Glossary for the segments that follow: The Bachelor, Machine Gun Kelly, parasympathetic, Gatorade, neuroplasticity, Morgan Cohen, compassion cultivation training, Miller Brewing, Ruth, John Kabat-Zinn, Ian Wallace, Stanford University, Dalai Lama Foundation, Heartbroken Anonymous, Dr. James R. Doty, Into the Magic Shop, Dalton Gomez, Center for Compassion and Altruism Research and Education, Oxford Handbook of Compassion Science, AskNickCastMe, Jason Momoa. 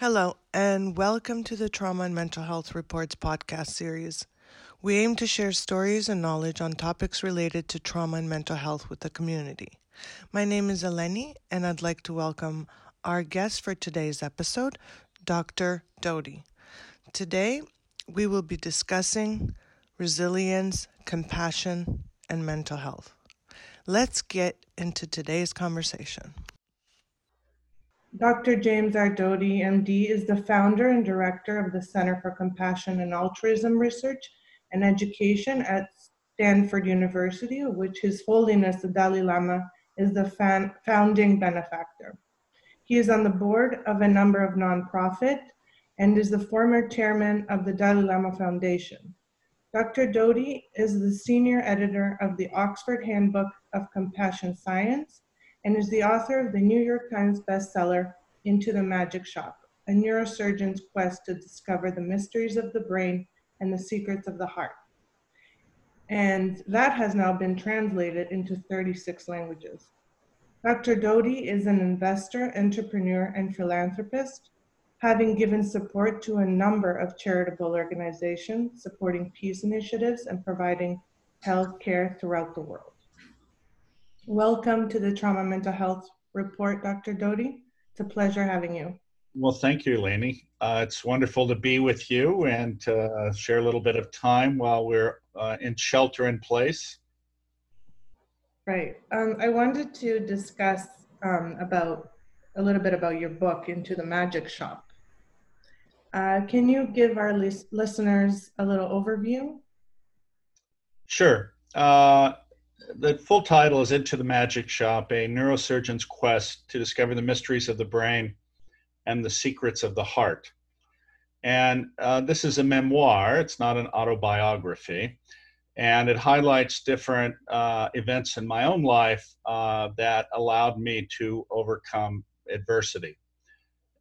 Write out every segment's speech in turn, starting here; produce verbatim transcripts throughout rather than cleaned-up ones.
Hello, and welcome to the Trauma and Mental Health Reports podcast series. We aim to share stories and knowledge on topics related to trauma and mental health with the community. My name is Eleni, and I'd like to welcome our guest for today's episode, Doctor Doty. Today, we will be discussing resilience, compassion, and mental health. Let's get into today's conversation. Doctor James R. Doty, M D, is the founder and director of the Center for Compassion and Altruism Research and Education at Stanford University, of which His Holiness the Dalai Lama is the fan- founding benefactor. He is on the board of a number of nonprofits and is the former chairman of the Dalai Lama Foundation. Doctor Doty is the senior editor of the Oxford Handbook of Compassion Science and is the author of the New York Times bestseller, Into the Magic Shop, a neurosurgeon's quest to discover the mysteries of the brain and the secrets of the heart. And that has now been translated into thirty-six languages. Doctor Doty is an investor, entrepreneur, and philanthropist, having given support to a number of charitable organizations, supporting peace initiatives and providing health care throughout the world. Welcome to the Trauma Mental Health Report, Doctor Doty. It's a pleasure having you. Well, thank you, Eleni. Uh, it's wonderful to be with you and uh, share a little bit of time while we're uh, in shelter in place. Right. Um, I wanted to discuss um, about a little bit about your book, Into the Magic Shop. Uh, can you give our lis- listeners a little overview? Sure. Uh, The full title is Into the Magic Shop, a neurosurgeon's quest to discover the mysteries of the brain and the secrets of the heart. And uh, this is a memoir. It's not an autobiography. And it highlights different uh, events in my own life uh, that allowed me to overcome adversity.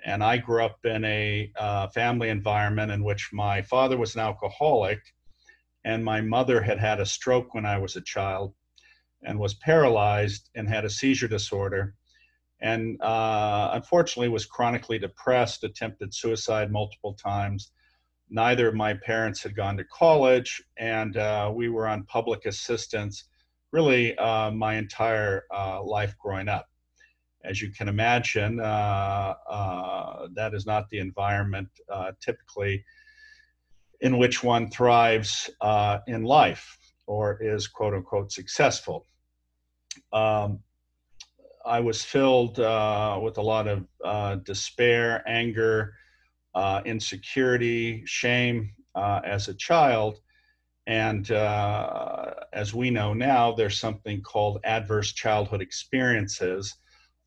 And I grew up in a uh, family environment in which my father was an alcoholic and my mother had had a stroke when I was a child and was paralyzed and had a seizure disorder, and uh, unfortunately was chronically depressed, attempted suicide multiple times. Neither of my parents had gone to college, and uh, we were on public assistance really uh, my entire uh, life growing up. As you can imagine, uh, uh, that is not the environment uh, typically in which one thrives uh, in life or is quote unquote successful. Um, I was filled uh, with a lot of uh, despair, anger, uh, insecurity, shame uh, as a child. And uh, as we know now, there's something called adverse childhood experiences,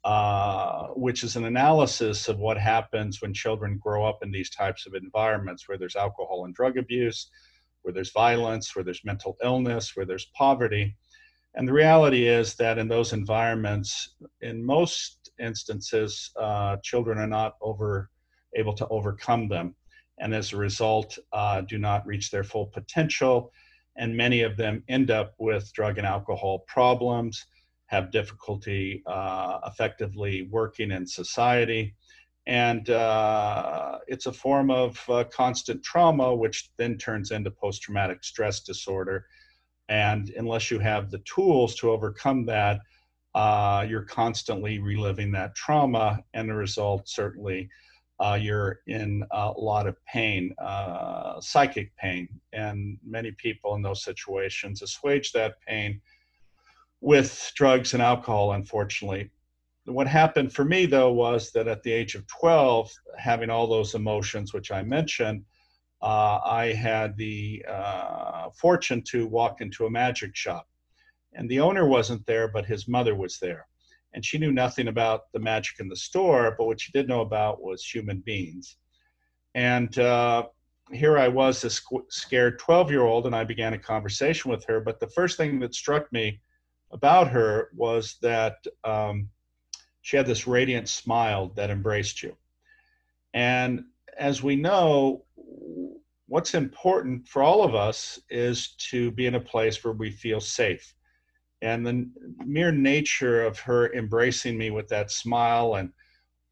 uh, which is an analysis of what happens when children grow up in these types of environments where there's alcohol and drug abuse, where there's violence, where there's mental illness, where there's poverty. And the reality is that in those environments, in most instances, uh, children are not over, able to overcome them. And as a result, uh, do not reach their full potential. And many of them end up with drug and alcohol problems, have difficulty uh, effectively working in society. And uh, it's a form of uh, constant trauma, which then turns into post-traumatic stress disorder. And unless you have the tools to overcome that, uh, you're constantly reliving that trauma. And the result, certainly, uh, you're in a lot of pain, uh, psychic pain. And many people in those situations assuage that pain with drugs and alcohol, unfortunately. What happened for me, though, was that at the age of twelve, having all those emotions, which I mentioned, uh, I had the uh, fortune to walk into a magic shop. And the owner wasn't there, but his mother was there. And she knew nothing about the magic in the store, but what she did know about was human beings. And uh, here I was, this scared twelve-year-old, and I began a conversation with her. But the first thing that struck me about her was that um, she had this radiant smile that embraced you. And as we know, what's important for all of us is to be in a place where we feel safe. And the mere nature of her embracing me with that smile and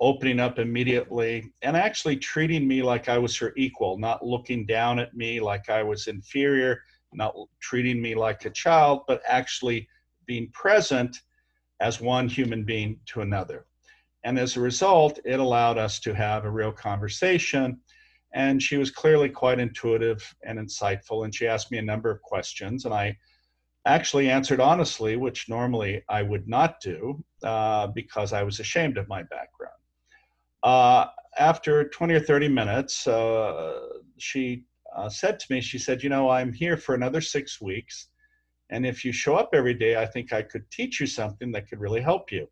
opening up immediately and actually treating me like I was her equal, not looking down at me like I was inferior, not treating me like a child, but actually being present as one human being to another. And as a result, it allowed us to have a real conversation. And she was clearly quite intuitive and insightful. And she asked me a number of questions, and I actually answered honestly, which normally I would not do uh, because I was ashamed of my background. Uh, after twenty or thirty minutes, uh, she uh, said to me, she said, you know, I'm here for another six weeks. And if you show up every day, I think I could teach you something that could really help you.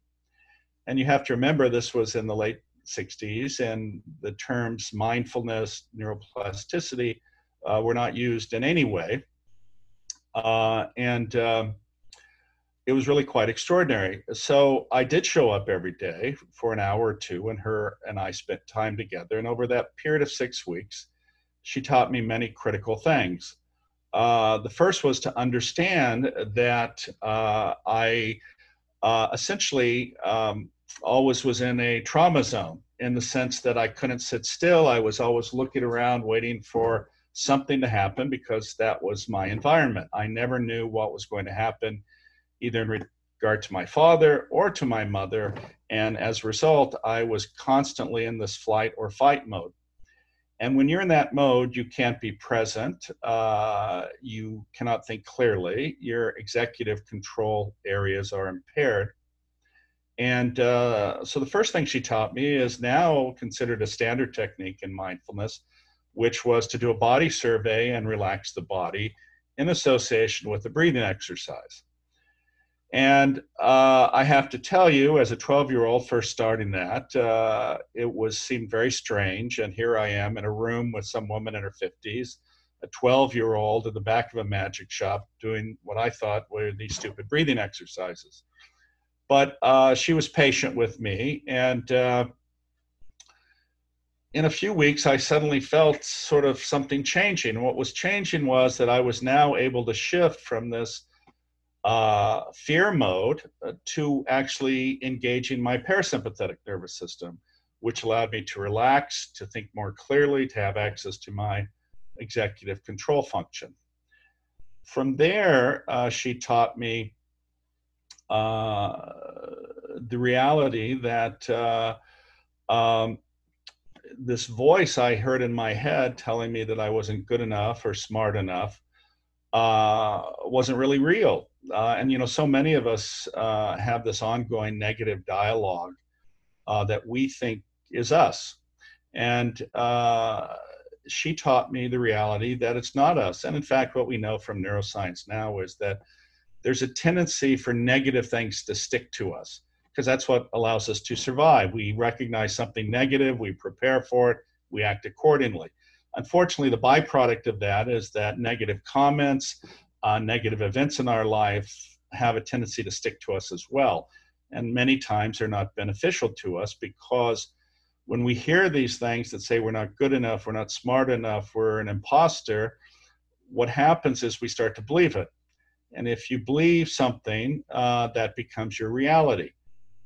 And you have to remember, this was in the late sixties, and the terms mindfulness, neuroplasticity uh, were not used in any way. Uh, and um, it was really quite extraordinary. So I did show up every day for an hour or two, and her and I spent time together. And over that period of six weeks, she taught me many critical things. Uh, the first was to understand that uh, I uh, essentially um, always was in a trauma zone, in the sense that I couldn't sit still. I was always looking around, waiting for something to happen, because that was my environment. I never knew what was going to happen, either in regard to my father or to my mother. And as a result, I was constantly in this flight or fight mode. And when you're in that mode, you can't be present. Uh, you cannot think clearly. Your executive control areas are impaired. And uh, so the first thing she taught me is now considered a standard technique in mindfulness, which was to do a body survey and relax the body in association with the breathing exercise. And uh, I have to tell you, as a twelve-year-old first starting that, uh, it was seemed very strange. And here I am in a room with some woman in her fifties, a twelve-year-old in the back of a magic shop doing what I thought were these stupid breathing exercises. But uh, she was patient with me, and uh, in a few weeks, I suddenly felt sort of something changing. What was changing was that I was now able to shift from this uh, fear mode to actually engaging my parasympathetic nervous system, which allowed me to relax, to think more clearly, to have access to my executive control function. From there, uh, she taught me uh, the reality that uh, um, this voice I heard in my head telling me that I wasn't good enough or smart enough uh, wasn't really real. Uh, and, you know, so many of us uh, have this ongoing negative dialogue uh, that we think is us. And uh, she taught me the reality that it's not us. And in fact, what we know from neuroscience now is that there's a tendency for negative things to stick to us, because that's what allows us to survive. We recognize something negative, we prepare for it, we act accordingly. Unfortunately, the byproduct of that is that negative comments, uh, negative events in our life have a tendency to stick to us as well. And many times they're not beneficial to us, because when we hear these things that say we're not good enough, we're not smart enough, we're an imposter, what happens is we start to believe it. And if you believe something, uh, that becomes your reality,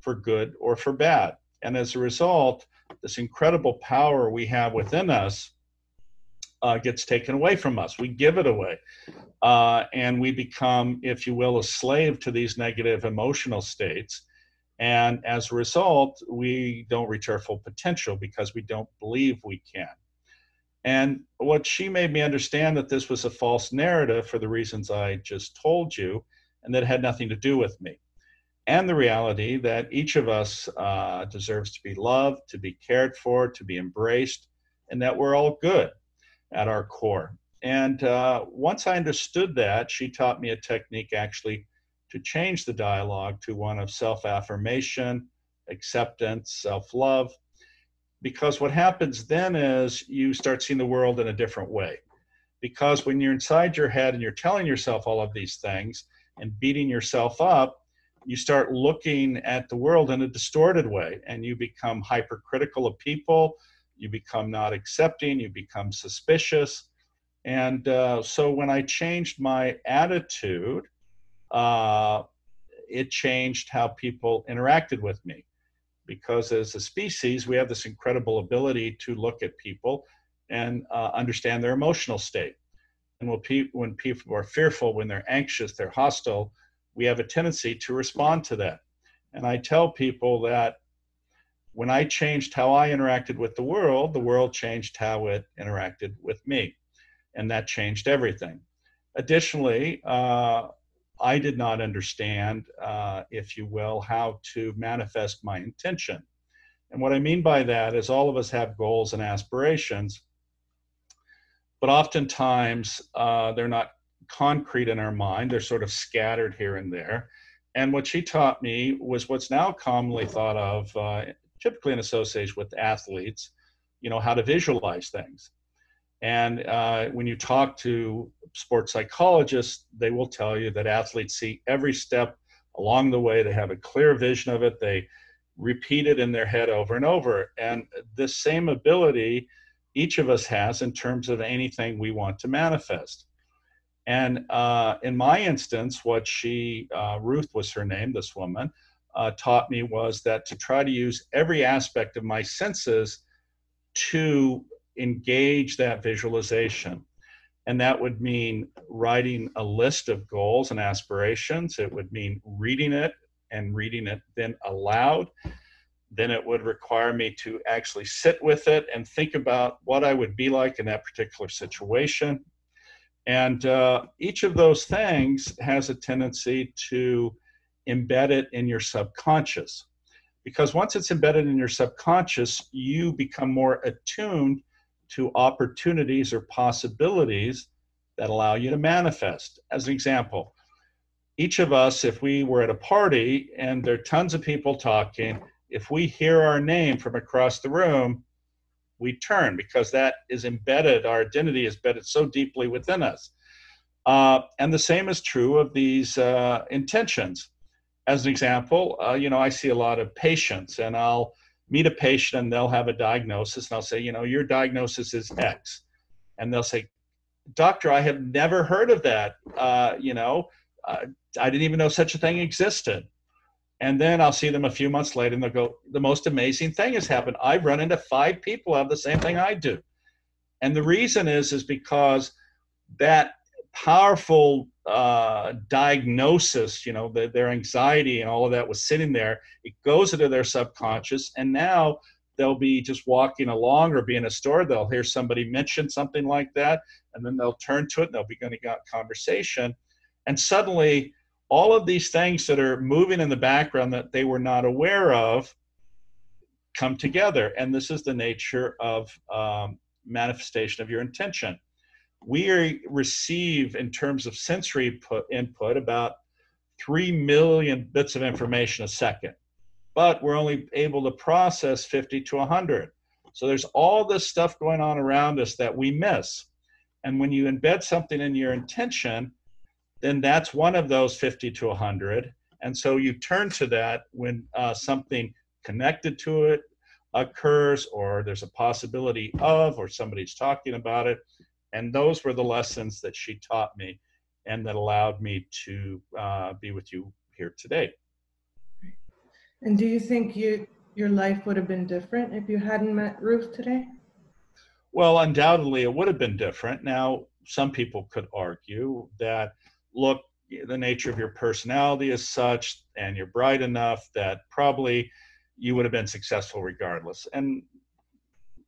for good or for bad. And as a result, this incredible power we have within us uh, gets taken away from us. We give it away. Uh, and we become, if you will, a slave to these negative emotional states. And as a result, we don't reach our full potential because we don't believe we can. And what she made me understand that this was a false narrative for the reasons I just told you, and that it had nothing to do with me. And the reality that each of us uh, deserves to be loved, to be cared for, to be embraced, and that we're all good at our core. And uh, once I understood that, she taught me a technique actually to change the dialogue to one of self-affirmation, acceptance, self-love, because what happens then is you start seeing the world in a different way. Because when you're inside your head and you're telling yourself all of these things and beating yourself up, you start looking at the world in a distorted way, and you become hypercritical of people, you become not accepting, you become suspicious. And uh, so when I changed my attitude, uh, it changed how people interacted with me, because as a species, we have this incredible ability to look at people and uh, understand their emotional state. And when people are fearful, when they're anxious, they're hostile, we have a tendency to respond to that. And I tell people that when I changed how I interacted with the world, the world changed how it interacted with me. And that changed everything. Additionally, uh, I did not understand, uh, if you will, how to manifest my intention. And what I mean by that is all of us have goals and aspirations, but oftentimes uh, they're not concrete in our mind. They're sort of scattered here and there. And what she taught me was what's now commonly thought of, uh, typically in association with athletes, you know, how to visualize things. And uh, when you talk to sports psychologists, they will tell you that athletes see every step along the way. They have a clear vision of it. They repeat it in their head over and over. And this same ability each of us has in terms of anything we want to manifest. And uh, in my instance, what she, uh, Ruth was her name, this woman, uh, taught me was that to try to use every aspect of my senses to engage that visualization. And that would mean writing a list of goals and aspirations. It would mean reading it and reading it then aloud. Then it would require me to actually sit with it and think about what I would be like in that particular situation. And uh, each of those things has a tendency to embed it in your subconscious. Because once it's embedded in your subconscious, you become more attuned to opportunities or possibilities that allow you to manifest. As an example, each of us, if we were at a party and there are tons of people talking, if we hear our name from across the room, we turn because that is embedded, our identity is embedded so deeply within us. Uh, and the same is true of these uh, intentions. As an example, uh, you know, I see a lot of patients and I'll meet a patient and they'll have a diagnosis and I'll say, you know, your diagnosis is X. And they'll say, doctor, I have never heard of that. Uh, you know, uh, I didn't even know such a thing existed. And then I'll see them a few months later and they'll go, the most amazing thing has happened. I've run into five people who have the same thing I do. And the reason is, is because that powerful uh, diagnosis, you know, the, their anxiety and all of that was sitting there, it goes into their subconscious. And now they'll be just walking along or be in a store. They'll hear somebody mention something like that. And then they'll turn to it and they'll be going to get conversation. And suddenly, all of these things that are moving in the background that they were not aware of come together. And this is the nature of um, manifestation of your intention. We receive, in terms of sensory put, input, about three million bits of information a second, but we're only able to process fifty to one hundred. So there's all this stuff going on around us that we miss. And when you embed something in your intention, then that's one of those fifty to one hundred. And so you turn to that when uh, something connected to it occurs, or there's a possibility of, or somebody's talking about it. And those were the lessons that she taught me and that allowed me to uh, be with you here today. And do you think you, your life would have been different if you hadn't met Ruth today? Well, undoubtedly it would have been different. Now, some people could argue that, look, the nature of your personality is such and you're bright enough that probably you would have been successful regardless. And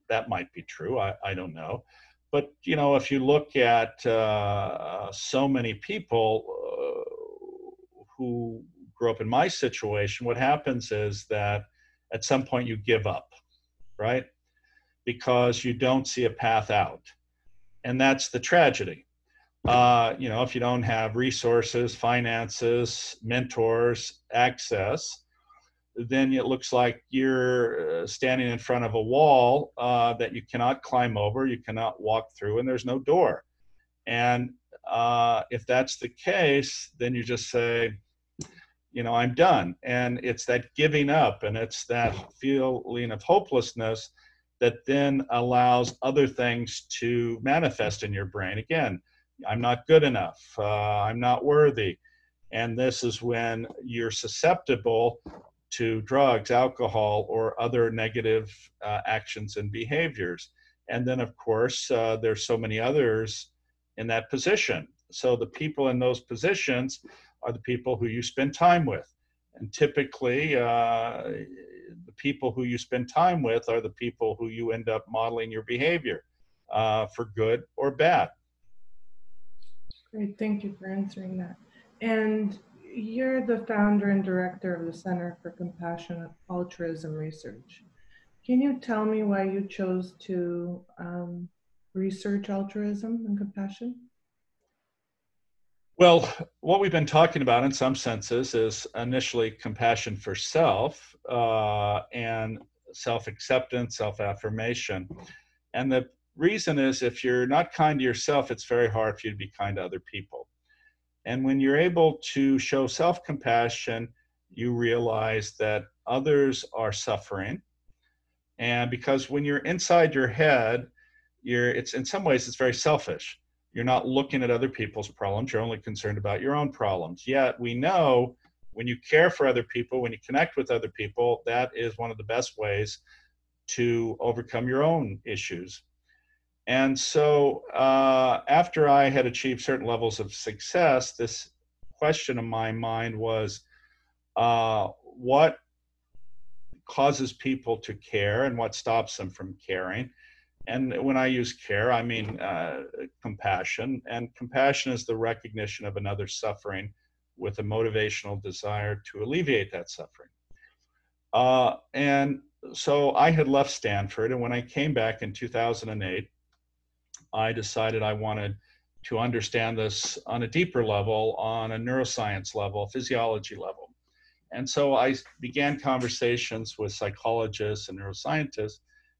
that might be true. I, I don't know. But, you know, if you look at uh, so many people uh, who grew up in my situation, what happens is that at some point you give up, right? Because you don't see a path out. And that's the tragedy. Uh, you know, if you don't have resources, finances, mentors, access, then it looks like you're standing in front of a wall uh, that you cannot climb over, you cannot walk through, and there's no door. And uh, if that's the case, then you just say, you know, I'm done. And it's that giving up and it's that feeling of hopelessness that then allows other things to manifest in your brain. Again, I'm not good enough. Uh, I'm not worthy. And this is when you're susceptible to drugs, alcohol, or other negative uh, actions and behaviors. And then, of course, uh, there's so many others in that position. So the people in those positions are the people who you spend time with. And typically, uh, the people who you spend time with are the people who you end up modeling your behavior, uh, for good or bad. Great, thank you for answering that. And you're the founder and director of the Center for Compassion and Altruism Research. Can you tell me why you chose to um, research altruism and compassion? Well, what we've been talking about in some senses is initially compassion for self uh, and self-acceptance, self-affirmation. And the reason is, if you're not kind to yourself, it's very hard for you to be kind to other people. And when you're able to show self-compassion, you realize that others are suffering. And because when you're inside your head, you're, it's in some ways, it's very selfish. You're not looking at other people's problems. You're only concerned about your own problems. Yet we know when you care for other people, when you connect with other people, that is one of the best ways to overcome your own issues. And so uh, after I had achieved certain levels of success, this question in my mind was, uh, what causes people to care and what stops them from caring? And when I use care, I mean uh, compassion. And compassion is the recognition of another's suffering with a motivational desire to alleviate that suffering. Uh, and so I had left Stanford, and when I came back in two thousand eight, I decided I wanted to understand this on a deeper level, on a neuroscience level, physiology level. And so I began conversations with psychologists and neuroscientists.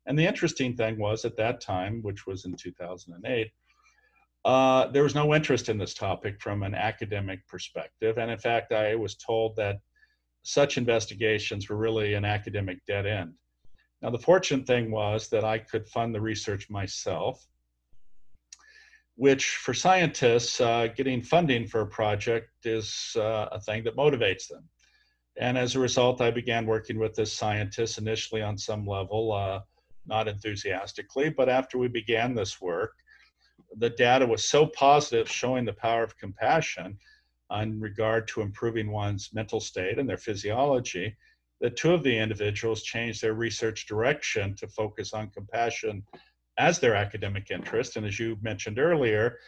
And the interesting thing was, at that time, which was in two thousand eight, uh, there was no interest in this topic from an academic perspective. And in fact, I was told that such investigations were really an academic dead end. Now, the fortunate thing was that I could fund the research myself, which for scientists, uh, getting funding for a project is uh, a thing that motivates them. And as a result, I began working with this scientist initially on some level, uh, not enthusiastically, but after we began this work, the data was so positive, showing the power of compassion in regard to improving one's mental state and their physiology, that two of the individuals changed their research direction to focus on compassion as their academic interest. And as you mentioned earlier,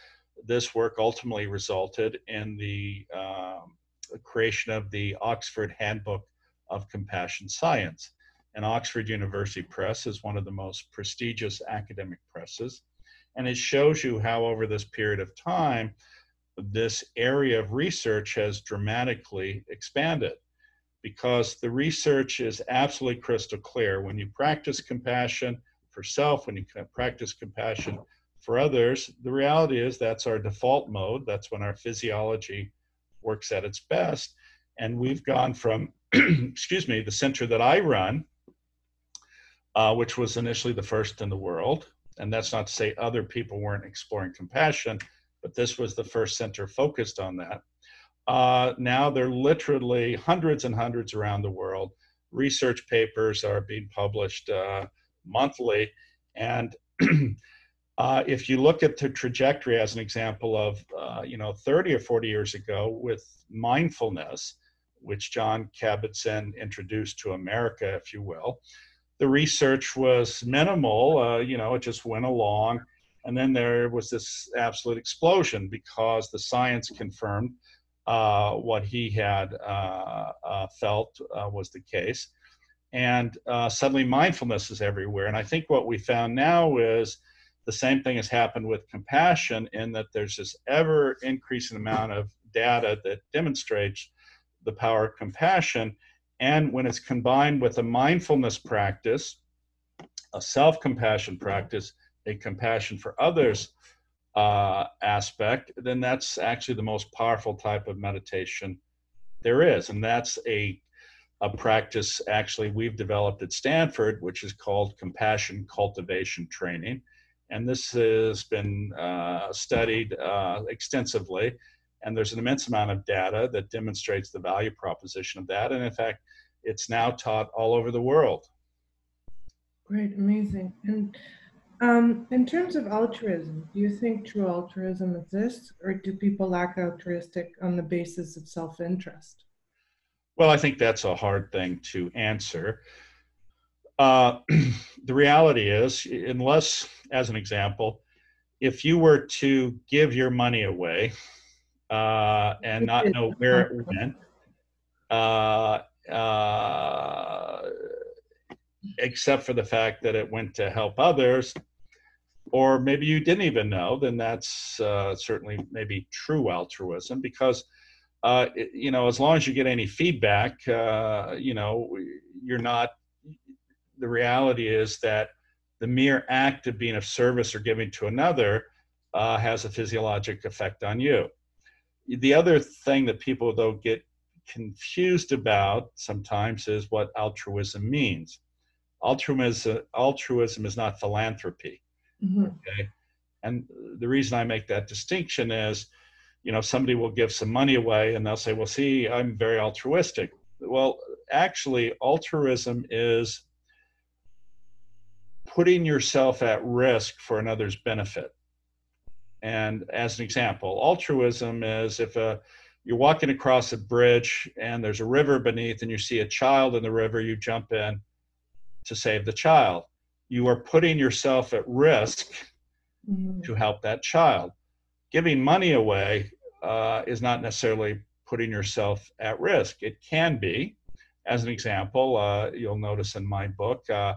this work ultimately resulted in the um, creation of the Oxford Handbook of Compassion Science. And Oxford University Press is one of the most prestigious academic presses. And it shows you how, over this period of time, this area of research has dramatically expanded, because the research is absolutely crystal clear. When you practice compassion for self, when you practice compassion for others, the reality is that's our default mode. That's when our physiology works at its best. And we've gone from, excuse me, the center that I run, uh, which was initially the first in the world. And that's not to say other people weren't exploring compassion, but this was the first center focused on that. Uh, now there are literally hundreds and hundreds around the world. Research papers are being published uh, monthly. And uh, if you look at the trajectory, as an example of, uh, you know, thirty or forty years ago with mindfulness, which John Kabat-Zinn introduced to America, if you will, the research was minimal. Uh, you know, it just went along. And then there was this absolute explosion, because the science confirmed uh, what he had uh, uh, felt uh, was the case. And uh, suddenly mindfulness is everywhere. And I think what we found now is the same thing has happened with compassion, in that there's this ever increasing amount of data that demonstrates the power of compassion. And when it's combined with a mindfulness practice, a self-compassion practice, a compassion for others uh, aspect, then that's actually the most powerful type of meditation there is. And that's a, a practice actually we've developed at Stanford, which is called compassion cultivation training. And this has been uh, studied uh, extensively. And there's an immense amount of data that demonstrates the value proposition of that. And in fact, it's now taught all over the world. Great, amazing. And um, in terms of altruism, do you think true altruism exists, or do people lack altruistic on the basis of self-interest? Well, I think that's a hard thing to answer. Uh, the reality is, unless, as an example, if you were to give your money away uh, and not know where it went, uh, uh, except for the fact that it went to help others, or maybe you didn't even know, then that's uh, certainly maybe true altruism, because uh, it, you know, as long as you get any feedback, uh, you know, you're not. The reality is that the mere act of being of service or giving to another uh, has a physiologic effect on you. The other thing that people, though, get confused about sometimes is what altruism means. Altruism, altruism is not philanthropy. Mm-hmm. Okay? And the reason I make that distinction is, you know, somebody will give some money away and they'll say, well, see, I'm very altruistic. Well, actually, altruism is putting yourself at risk for another's benefit. And as an example, altruism is if a, you're walking across a bridge and there's a river beneath and you see a child in the river, you jump in to save the child. You are putting yourself at risk mm-hmm. to help that child. Giving money away uh, is not necessarily putting yourself at risk. It can be. As an example, uh, you'll notice in my book, uh,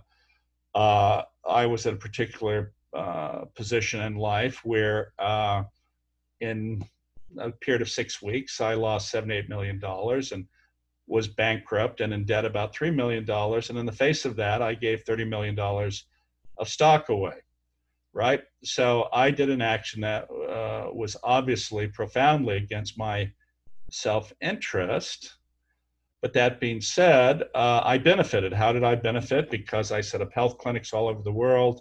Uh, I was at a particular uh, position in life where uh, in a period of six weeks, I lost seventy-eight million dollars and was bankrupt and in debt about three million dollars. And in the face of that, I gave thirty million dollars of stock away, right? So I did an action that uh, was obviously profoundly against my self-interest. But that being said, uh, I benefited. How did I benefit? Because I set up health clinics all over the world.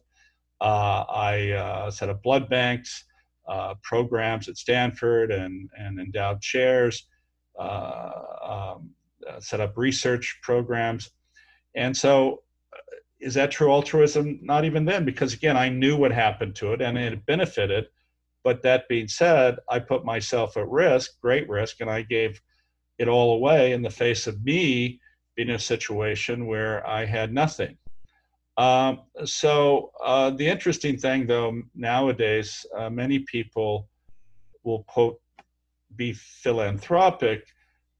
Uh, I uh, set up blood banks, uh, programs at Stanford and, and endowed chairs, uh, um, set up research programs. And so is that true altruism? Not even then, because again, I knew what happened to it and it benefited. But that being said, I put myself at risk, great risk, and I gave it all away in the face of me being in a situation where I had nothing. Um, so uh, the interesting thing, though, nowadays, uh, many people will, quote, be philanthropic,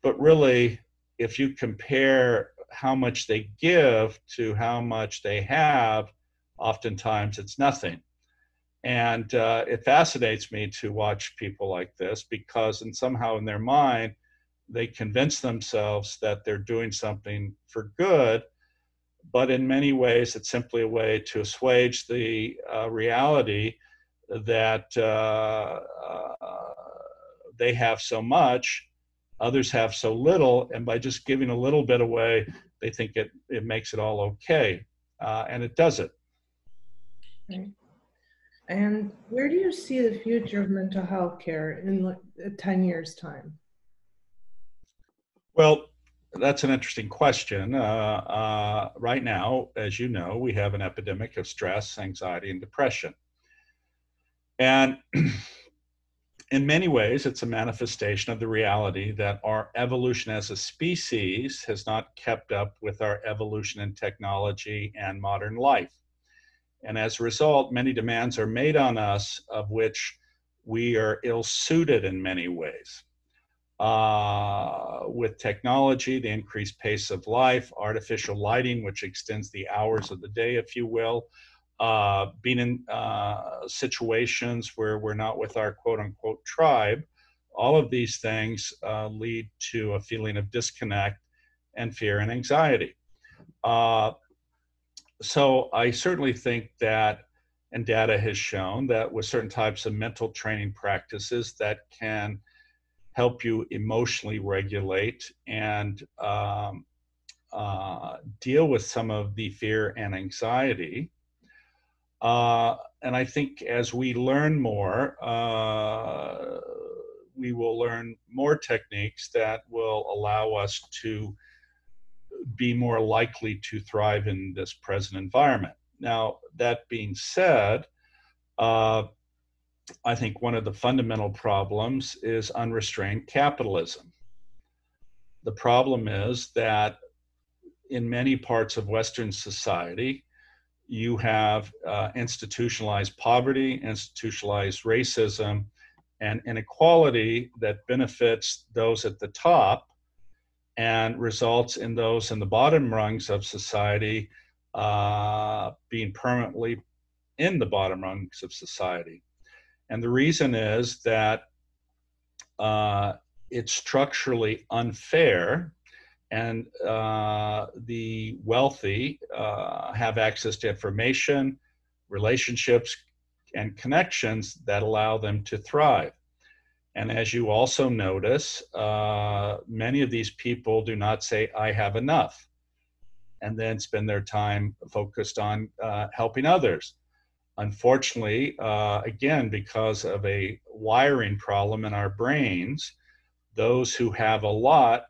but really, if you compare how much they give to how much they have, oftentimes it's nothing. And uh, it fascinates me to watch people like this because, and somehow in their mind, they convince themselves that they're doing something for good, but in many ways, it's simply a way to assuage the uh, reality that uh, uh, they have so much, others have so little, and by just giving a little bit away, they think it, it makes it all okay, uh, and it doesn't. Okay. And where do you see the future of mental health care in like ten years' time? Well, that's an interesting question. Uh, uh, right now, as you know, we have an epidemic of stress, anxiety, and depression. And in many ways, it's a manifestation of the reality that our evolution as a species has not kept up with our evolution in technology and modern life. And as a result, many demands are made on us of which we are ill-suited in many ways. Uh, with technology, the increased pace of life, artificial lighting, which extends the hours of the day, if you will, uh, being in uh, situations where we're not with our quote unquote tribe, all of these things uh, lead to a feeling of disconnect and fear and anxiety. Uh, so I certainly think that, and data has shown that with certain types of mental training practices that can help you emotionally regulate and um, uh, deal with some of the fear and anxiety. Uh, and I think as we learn more, uh, we will learn more techniques that will allow us to be more likely to thrive in this present environment. Now, that being said, uh, I think one of the fundamental problems is unrestrained capitalism. The problem is that in many parts of Western society, you have uh, institutionalized poverty, institutionalized racism, and inequality that benefits those at the top and results in those in the bottom rungs of society uh, being permanently in the bottom rungs of society. And the reason is that uh, it's structurally unfair, and uh, the wealthy uh, have access to information, relationships, and connections that allow them to thrive. And as you also notice, uh, many of these people do not say, I have enough, and then spend their time focused on uh, helping others. Unfortunately, uh, again, because of a wiring problem in our brains, those who have a lot,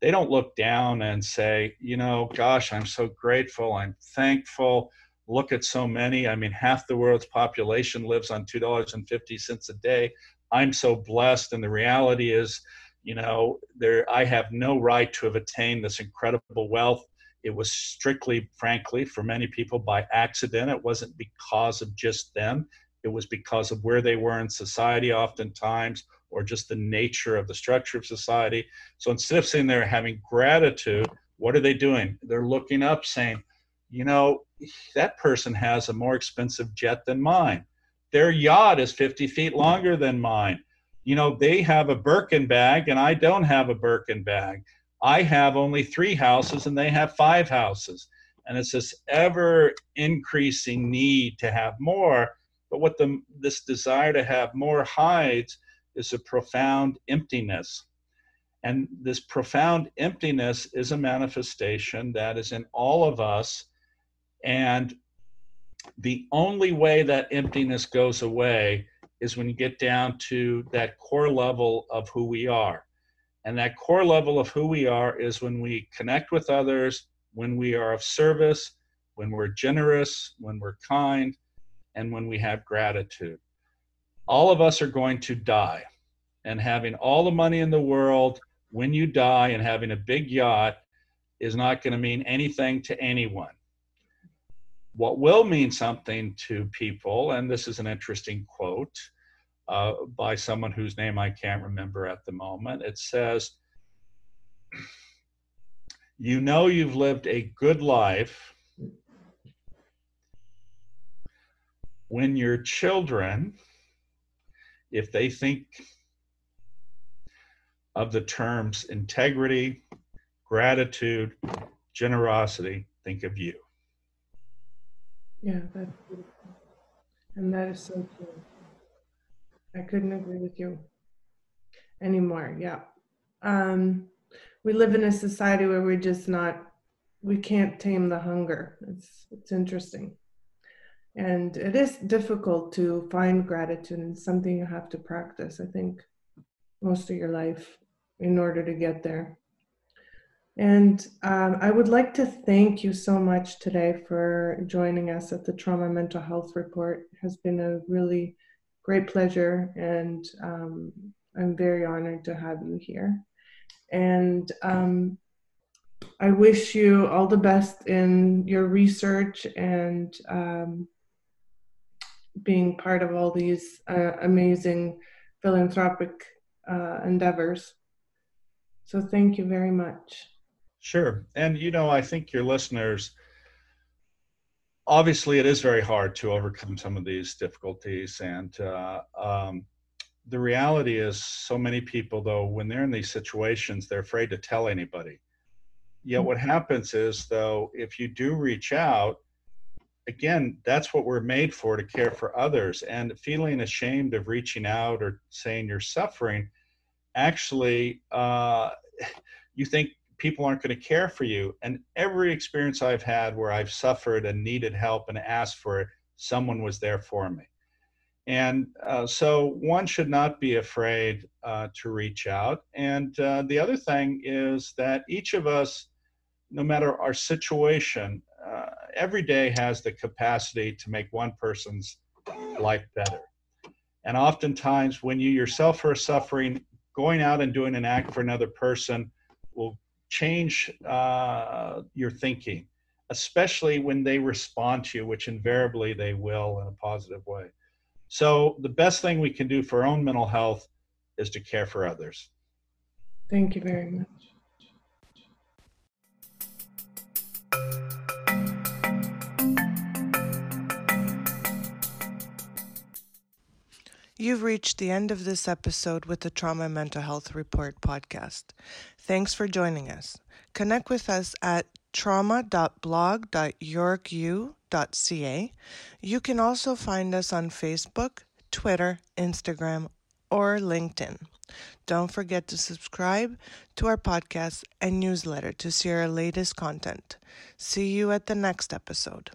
they don't look down and say, you know, gosh, I'm so grateful, I'm thankful, look at so many. I mean, half the world's population lives on two dollars and fifty cents a day. I'm so blessed, and the reality is, you know, there, I have no right to have attained this incredible wealth. It was strictly, frankly, for many people by accident. It wasn't because of just them. It was because of where they were in society oftentimes, or just the nature of the structure of society. So instead of sitting there having gratitude, what are they doing? They're looking up saying, you know, that person has a more expensive jet than mine. Their yacht is fifty feet longer than mine. You know, they have a Birkin bag and I don't have a Birkin bag. I have only three houses and they have five houses. And it's this ever increasing need to have more. But what the, this desire to have more hides is a profound emptiness. And this profound emptiness is a manifestation that is in all of us. And the only way that emptiness goes away is when you get down to that core level of who we are. And that core level of who we are is when we connect with others, when we are of service, when we're generous, when we're kind, and when we have gratitude. All of us are going to die. And having all the money in the world when you die and having a big yacht is not going to mean anything to anyone. What will mean something to people, and this is an interesting quote, Uh, by someone whose name I can't remember at the moment. It says, you know you've lived a good life when your children, if they think of the terms integrity, gratitude, generosity, think of you. Yeah, that's beautiful. And that is so true. I couldn't agree with you anymore. Yeah. Um, we live in a society where we're just not, we can't tame the hunger. It's, it's interesting. And it is difficult to find gratitude. It's something you have to practice, I think, most of your life in order to get there. And um, I would like to thank you so much today for joining us at the Trauma Mental Health Report. It has been a really great pleasure, and um, I'm very honored to have you here. And um, I wish you all the best in your research and um, being part of all these uh, amazing philanthropic uh, endeavors. So thank you very much. Sure, and you know, I think your listeners, obviously, it is very hard to overcome some of these difficulties, and uh, um, the reality is so many people, though, when they're in these situations, they're afraid to tell anybody. Yet what happens is, though, if you do reach out, again, that's what we're made for, to care for others, and feeling ashamed of reaching out or saying you're suffering, actually, uh, you think people aren't going to care for you. And every experience I've had where I've suffered and needed help and asked for it, someone was there for me. And uh, so one should not be afraid uh, to reach out. And uh, the other thing is that each of us no matter our situation, uh, every day has the capacity to make one person's life better. And oftentimes when you yourself are suffering, going out and doing an act for another person will change uh, your thinking, especially when they respond to you, which invariably they will in a positive way. So the best thing we can do for our own mental health is to care for others. Thank you very much. You've reached the end of this episode with the Trauma Mental Health Report podcast. Thanks for joining us. Connect with us at trauma dot blog dot york u dot c a. You can also find us on Facebook, Twitter, Instagram, or LinkedIn. Don't forget to subscribe to our podcast and newsletter to see our latest content. See you at the next episode.